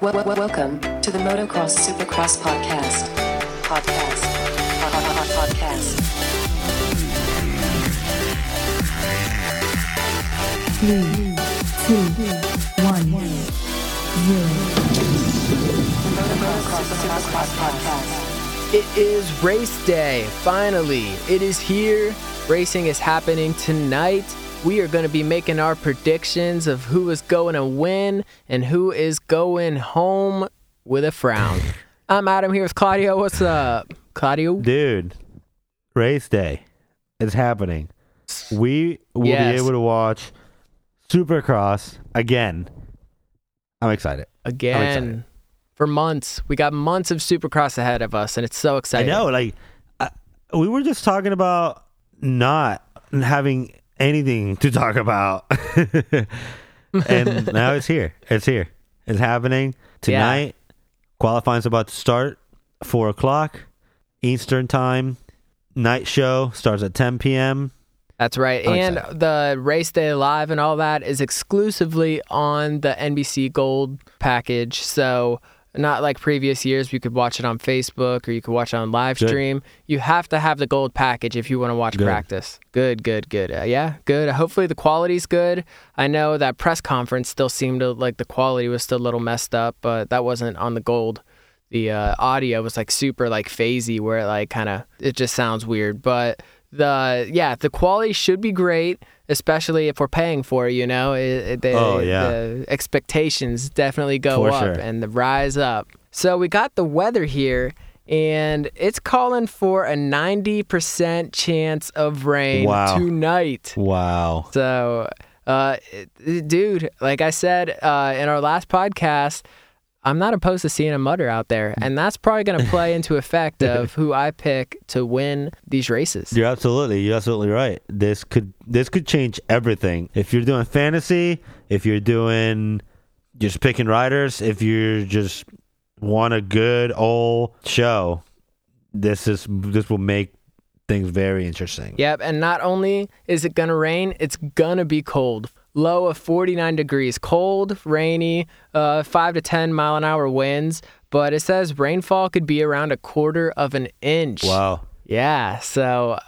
Welcome to the Motocross Supercross Podcast. Three, two, 1, 0. It is race day. Finally, it is here. Racing is happening tonight. We are going to be making our predictions of who is going to win and who is going home with a frown. I'm Adam here with Claudio. What's up, Claudio? Dude, race day is happening. We will be able to watch Supercross again. I'm excited. For months. We got months of Supercross ahead of us, and it's so exciting. I know. Like, we were just talking about not having anything to talk about and now it's here, it's happening tonight. Qualifying's about to start 4:00 Eastern time. Night show starts at 10 p.m. That's right. And the race day live and all that is exclusively on the NBC Gold package, so not like previous years, you could watch it on Facebook or you could watch it on live stream. You have to have the gold package if you want to watch practice. Good. Good. Hopefully the quality's good. I know that press conference still seemed to, like, the quality was still a little messed up, but that wasn't on the gold. The audio was like super like phasey, where it like kind of, it just sounds weird. But the quality should be great, especially if we're paying for it, you know. The expectations definitely go and the rise up. So we got the weather here, and it's calling for a 90% chance of rain tonight. Wow. So, dude, like I said in our last podcast, I'm not opposed to seeing a mutter out there, and that's probably going to play into effect of who I pick to win these races. You're absolutely right. This could change everything. If you're doing fantasy, if you're doing just picking riders, if you just want a good old show, this will make things very interesting. Yep, and not only is it going to rain, it's going to be cold. Low of 49 degrees, cold, rainy, 5 to 10 mile an hour winds, but it says rainfall could be around 1/4 inch. Wow. Yeah, so,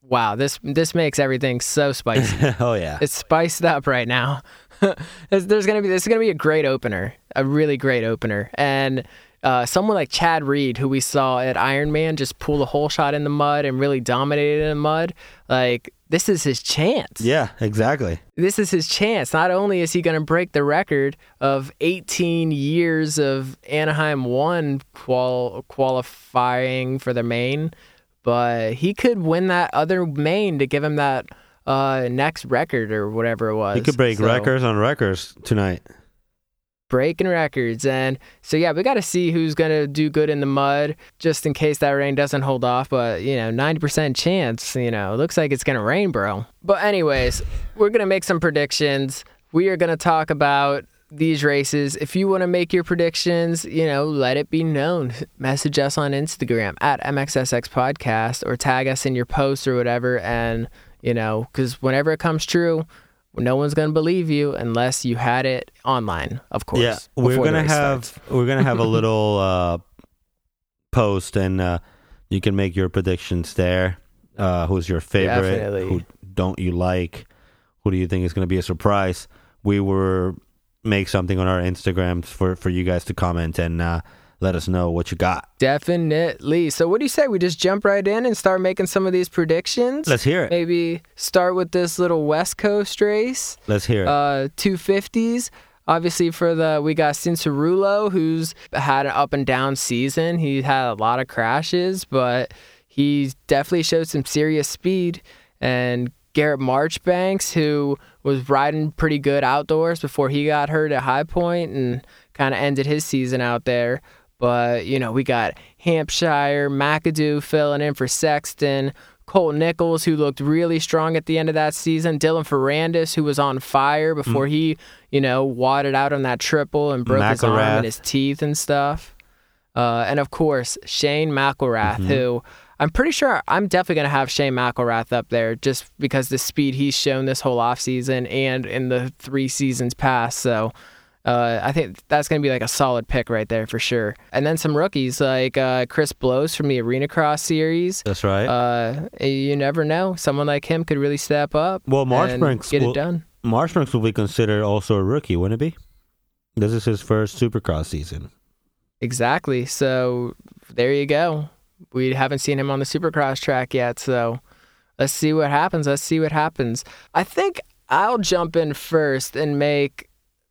wow, this makes everything so spicy. Oh, yeah. It's spiced up right now. This is going to be a great opener, a really great opener, and someone like Chad Reed, who we saw at Iron Man just pull the whole shot in the mud and really dominated in the mud, like, this is his chance. Yeah, exactly. This is his chance. Not only is he going to break the record of 18 years of Anaheim 1 qualifying for the main, but he could win that other main to give him that next record or whatever it was. He could break records on records tonight. Breaking records. And so, yeah, we got to see who's going to do good in the mud, just in case that rain doesn't hold off. But, you know, 90% chance, you know, looks like it's going to rain, bro. But anyways, we're going to make some predictions. We are going to talk about these races. If you want to make your predictions, you know, let it be known. Message us on Instagram at MXSX Podcast, or tag us in your posts or whatever. And, you know, because whenever it comes true, no one's going to believe you unless you had it online, of course. Yeah, we're gonna have a little post, and you can make your predictions there. Who's your favorite? Definitely. Who don't you like? Who do you think is going to be a surprise? We will make something on our Instagram for you guys to comment and let us know what you got. Definitely. So what do you say we just jump right in and start making some of these predictions? Let's hear it. Maybe start with this little West Coast race. Let's hear it. 250s. Obviously we got Cianciarulo, who's had an up and down season. He had a lot of crashes, but he definitely showed some serious speed. And Garrett Marchbanks, who was riding pretty good outdoors before he got hurt at High Point and kind of ended his season out there. But, you know, we got Hampshire, McAdoo filling in for Sexton, Colt Nichols, who looked really strong at the end of that season, Dylan Ferrandis, who was on fire before he, you know, wadded out on that triple and broke his arm and his teeth and stuff. And, of course, Shane McElrath, who I'm pretty sure I'm definitely going to have Shane McElrath up there just because the speed he's shown this whole offseason and in the 3 seasons past. So I think that's going to be like a solid pick right there for sure. And then some rookies like Chris Blows from the Arena Cross series. That's right. You never know. Someone like him could really step up. Well, Marsh Brinks will be considered also a rookie, wouldn't it be? This is his first Supercross season. Exactly. So there you go. We haven't seen him on the Supercross track yet, so let's see what happens. I think I'll jump in first and make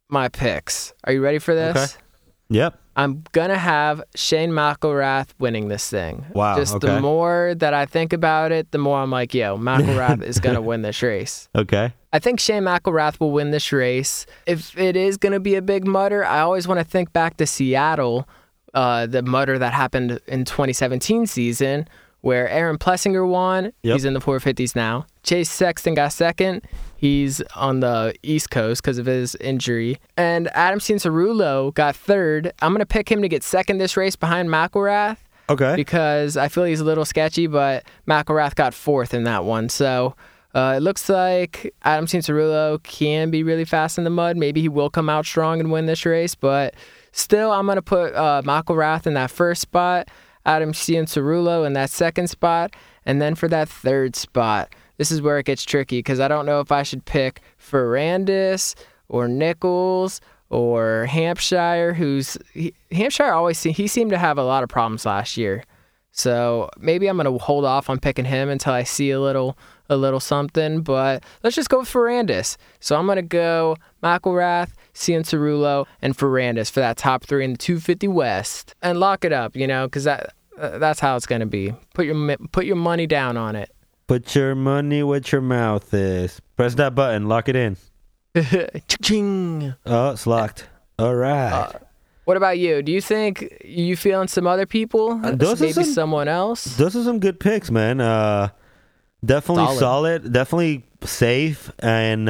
my picks. Are you ready for this? Okay. Yep. I'm going to have Shane McElrath winning this thing. Wow. The more that I think about it, the more I'm like, yo, McElrath is going to win this race. Okay. I think Shane McElrath will win this race. If it is going to be a big mutter, I always want to think back to Seattle, the mutter that happened in 2017 season where Aaron Plessinger won. Yep. He's in the 450s now. Chase Sexton got second. He's on the East Coast because of his injury. And Adam Cianciarulo got third. I'm going to pick him to get second this race behind McElrath. Okay. Because I feel he's a little sketchy, but McElrath got fourth in that one. So it looks like Adam Cianciarulo can be really fast in the mud. Maybe he will come out strong and win this race, but still I'm going to put McElrath in that first spot, Adam Cianciarulo in that second spot, and then for that third spot, this is where it gets tricky because I don't know if I should pick Ferrandis or Nichols or Hampshire, he seemed to have a lot of problems last year. So maybe I'm going to hold off on picking him until I see a little something, but let's just go with Ferrandis. So I'm going to go McElrath, Cianciarulo, and Ferrandis for that top three in the 250 West and lock it up, because that's how it's going to be. Put your money down on it. Put your money where your mouth is. Press that button. Lock it in. Ching. Oh, it's locked. All right. What about you? Do you think you feeling some other people? Someone else? Those are some good picks, man. Definitely solid. Definitely safe. And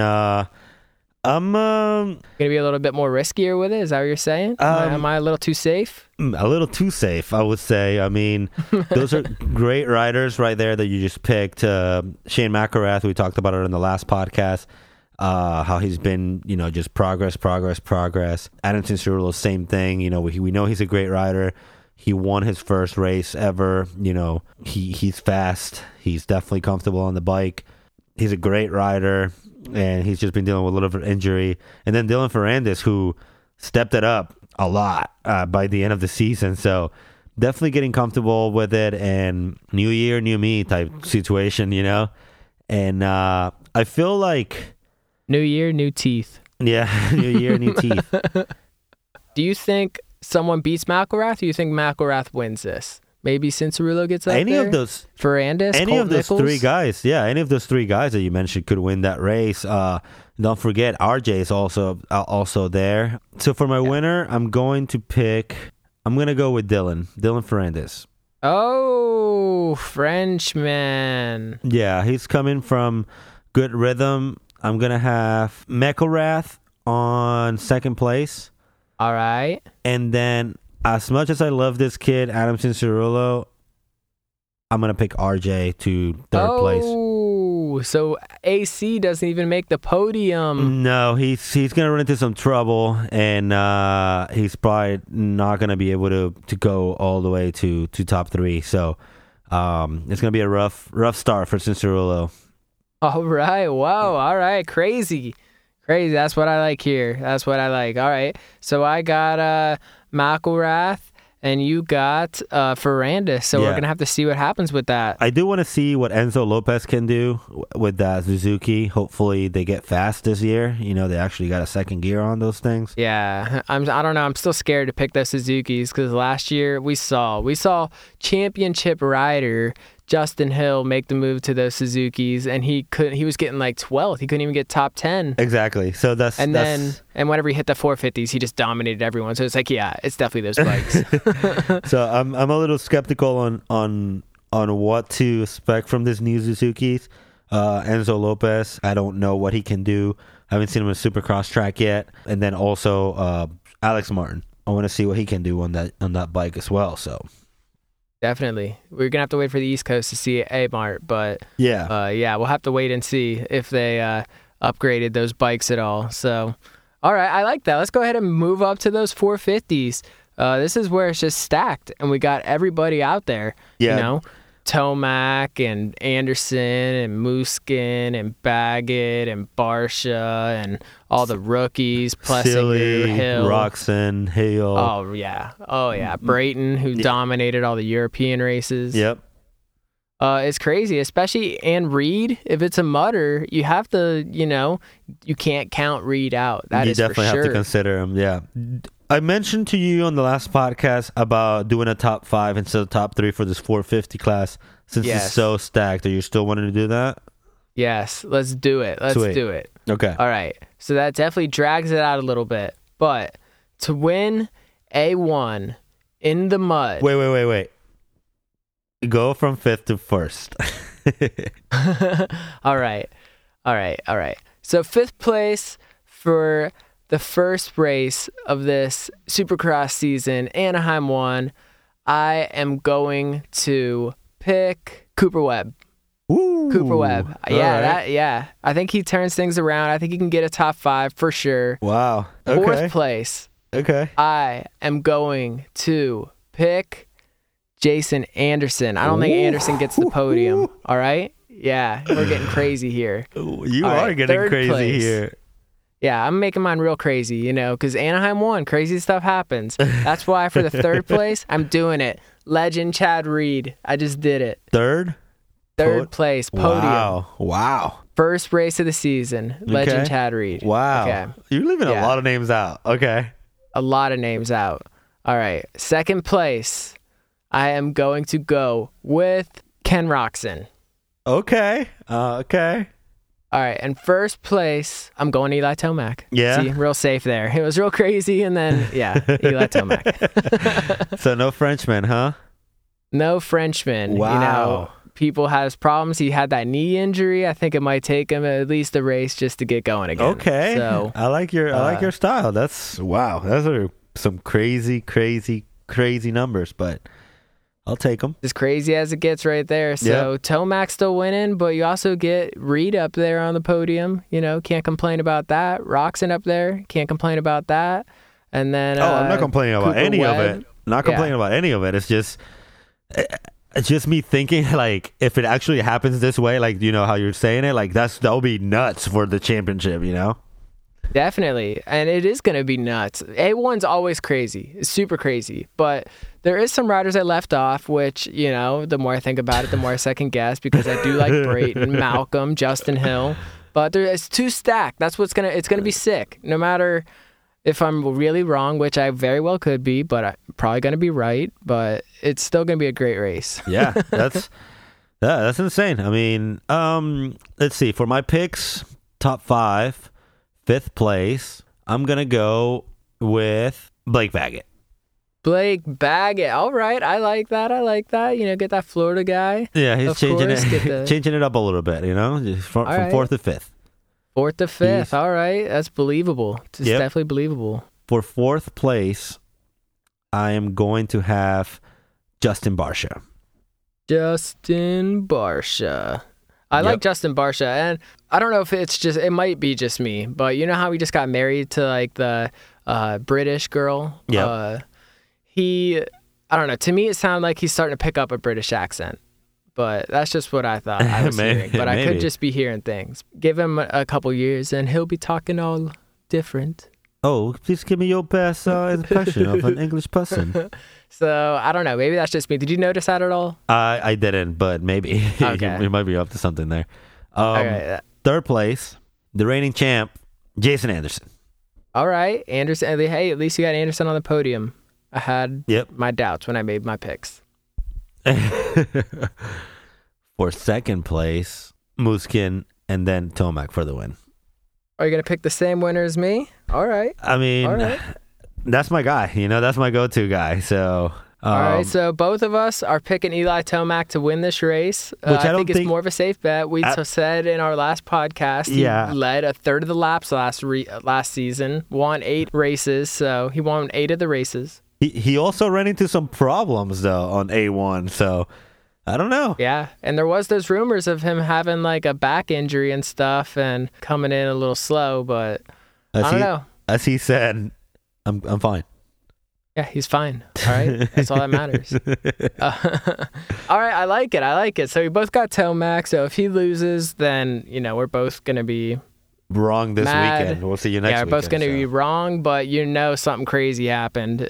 I'm... going to be a little bit more riskier with it? Is that what you're saying? Am I a little too safe? A little too safe, I would say. I mean, those are great riders right there that you just picked. Shane McElrath, we talked about it in the last podcast, how he's been, just progress. Adam Cianciarulo, same thing. We know he's a great rider. He won his first race ever. He's fast. He's definitely comfortable on the bike. He's a great rider. And he's just been dealing with a little bit of injury. And then Dylan Ferrandis, who stepped it up a lot by the end of the season. So definitely getting comfortable with it and new year, new me type situation, And I feel like... New year, new teeth. Yeah, new year, new teeth. Do you think someone beats McElrath or you think McElrath wins this? Maybe Cianciarulo gets up there? Ferrandis, Colt Nichols? Three guys. Yeah, any of those three guys that you mentioned could win that race. Don't forget, RJ is also there. So for my winner, I'm going to go with Dylan Ferrandis. Oh, Frenchman. Yeah, he's coming from good rhythm. I'm going to have McElrath on second place. All right. And then... as much as I love this kid, Adam Cianciarulo, I'm going to pick RJ to third place. Oh, so AC doesn't even make the podium. No, he's going to run into some trouble, and he's probably not going to be able to go all the way to top three. So it's going to be a rough start for Cianciarulo. All right. Wow. All right. Crazy. That's what I like here. All right. So I got... McElrath, and you got Ferrandis, so we're going to have to see what happens with that. I do want to see what Enzo Lopez can do with that Suzuki. Hopefully they get fast this year. They actually got a second gear on those things. Yeah, I don't know. I'm still scared to pick those Suzukis because last year we saw championship rider Justin Hill make the move to those Suzukis, and he was getting like 12th. He couldn't even get top 10. Exactly. So and whenever he hit the 450s, he just dominated everyone. So it's like, yeah, it's definitely those bikes. So I'm a little skeptical on what to expect from this new Suzukis. Enzo Lopez, I don't know what he can do. I haven't seen him on a Supercross track yet. And then also Alex Martin. I want to see what he can do on that bike as well. So. Definitely. We're going to have to wait for the East Coast to see A-Mart, but yeah, we'll have to wait and see if they upgraded those bikes at all. So, All right, I like that. Let's go ahead and move up to those 450s. This is where it's just stacked, and we got everybody out there. Yeah. You know, Tomac and Anderson and Muskin and Baggett and Barcia and all the rookies, Plessinger, Hill. Roxon, Hill. Oh, yeah. Oh, yeah. Brayton, who dominated all the European races. Yep. It's crazy, especially, and Reed, if it's a mutter, you have to, you know, you can't count Reed out. That is for sure. You definitely have to consider him, yeah. I mentioned to you on the last podcast about doing a top 5 instead of top 3 for this 450 class since it's so stacked. Are you still wanting to do that? Yes, let's do it. Let's do it. Okay. All right. So that definitely drags it out a little bit. But to win A1 in the mud. Wait. Go from 5th to 1st. All right. So 5th place for the first race of this Supercross season, Anaheim 1, I am going to pick Cooper Webb. Ooh, Cooper Webb. Yeah, right. I think he turns things around. I think he can get a top 5 for sure. Wow. Okay. 4th place. Okay. I am going to pick Jason Anderson. I don't think Anderson gets the podium. Ooh. All right? Yeah, we're getting crazy here. You all are getting crazy here. Yeah, I'm making mine real crazy, you know, because Anaheim 1, crazy stuff happens. That's why for the 3rd place, I'm doing it. Legend Chad Reed. I just did it. 3rd? 3rd place, podium. Wow. First race of the season, Legend Chad Reed. Wow. Okay. You're leaving a lot of names out. Okay. A lot of names out. All right. 2nd place, I am going to go with Ken Roxon. Okay. All right, and 1st place, I'm going Eli Tomac. Yeah. See, real safe there. It was real crazy, and then, Eli Tomac. So no Frenchman, huh? No Frenchman. Wow. You know, people have problems. He had that knee injury. I think it might take him at least a race just to get going again. Okay. So, I like your style. That's, wow, those are some crazy, crazy, crazy numbers, but I'll take them. As crazy as it gets right there. So Tomac's still winning, but you also get Reed up there on the podium. You know, can't complain about that. Roxon up there, can't complain about that. And then I'm not complaining about Cooper any Webb. Of it. Not complaining about any of it. It's just me thinking, like, if it actually happens this way, like, you know how you're saying it, like, that'll be nuts for the championship, you know? Definitely. And it is going to be nuts. A1's always crazy. It's super crazy. But there is some riders I left off, which, you know, the more I think about it, the more I second guess, because I do like Brayton, Malcolm, Justin Hill. But it's too stacked. That's what's going to, it's going to be sick. No matter if I'm really wrong, which I very well could be, but I'm probably going to be right. But it's still going to be a great race. Yeah, that's insane. I mean, let's see. For my picks, top 5. 5th place, I'm going to go with Blake Baggett. Blake Baggett. All right. I like that. You know, get that Florida guy. Yeah, he's changing it up a little bit, you know, from 4th to 5th. 4th to 5th. All right. That's believable. It's definitely believable. For 4th place, I am going to have Justin Barcia. I like Justin Barcia, and I don't know if it might be just me, but you know how he just got married to, like, the British girl? Yeah. I don't know, to me it sounded like he's starting to pick up a British accent, but that's just what I thought I was hearing, but I could just be hearing things. Give him a couple years, and he'll be talking all different. Oh, please give me your best impression of an English person. So, I don't know. Maybe that's just me. Did you notice that at all? I didn't, but maybe. Okay. You might be up to something there. All right. 3rd place, the reigning champ, Jason Anderson. All right. Anderson. Hey, at least you got Anderson on the podium. I had my doubts when I made my picks. For 2nd place, Muskin, and then Tomac for the win. Are you going to pick the same winner as me? All right. I mean, that's my guy. You know, that's my go-to guy. So, all right. So both of us are picking Eli Tomac to win this race. Which I think it's more of a safe bet. We said in our last podcast, he led a third of the laps last season, won 8 races. So he won 8 of the races. He also ran into some problems, though, on A1. So I don't know. Yeah, and there was those rumors of him having, like, a back injury and stuff and coming in a little slow, but I don't know. as he said, I'm fine. Yeah, he's fine. All right. That's all that matters. All right. I like it. I like it. So we both got Tomac. So if he loses, then, you know, we're both going to be wrong this weekend. We'll see you next week. Yeah, we're both going to be wrong, but you know something crazy happened.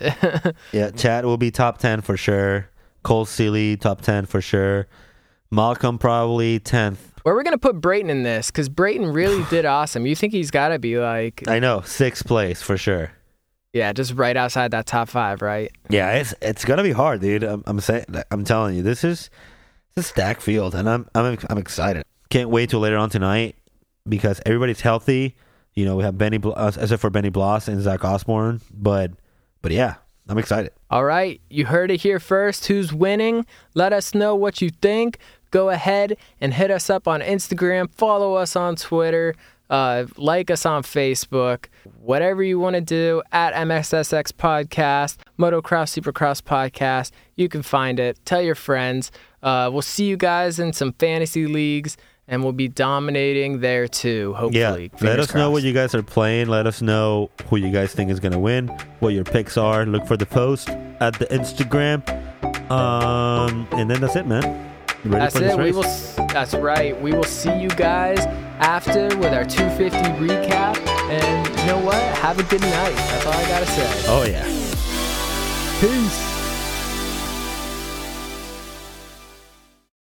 Yeah, Chad will be top 10 for sure. Cole Seeley, top 10 for sure. Malcolm probably 10th. Where are we going to put Brayton in this? Because Brayton really did awesome. You think he's got to be like... I know. 6th place for sure. Yeah, just right outside that top 5, right? Yeah, it's gonna be hard, dude. I'm telling you, this is a stacked field, and I'm excited. Can't wait till later on tonight because everybody's healthy. You know, we have Benny except for Benny Bloss and Zach Osborne, but yeah, I'm excited. All right, you heard it here first. Who's winning? Let us know what you think. Go ahead and hit us up on Instagram. Follow us on Twitter. Like us on Facebook, whatever you want to do at MXSX Podcast, Motocross Supercross Podcast. You can find it. Tell your friends. We'll see you guys in some fantasy leagues, and we'll be dominating there too, hopefully. Yeah. Let us know what you guys are playing. Let us know who you guys think is going to win, what your picks are. Look for the post at the Instagram. And then that's it, man. That's it. That's right. We will see you guys after with our 250 recap. And you know what? Have a good night. That's all I gotta say. Oh yeah. Peace.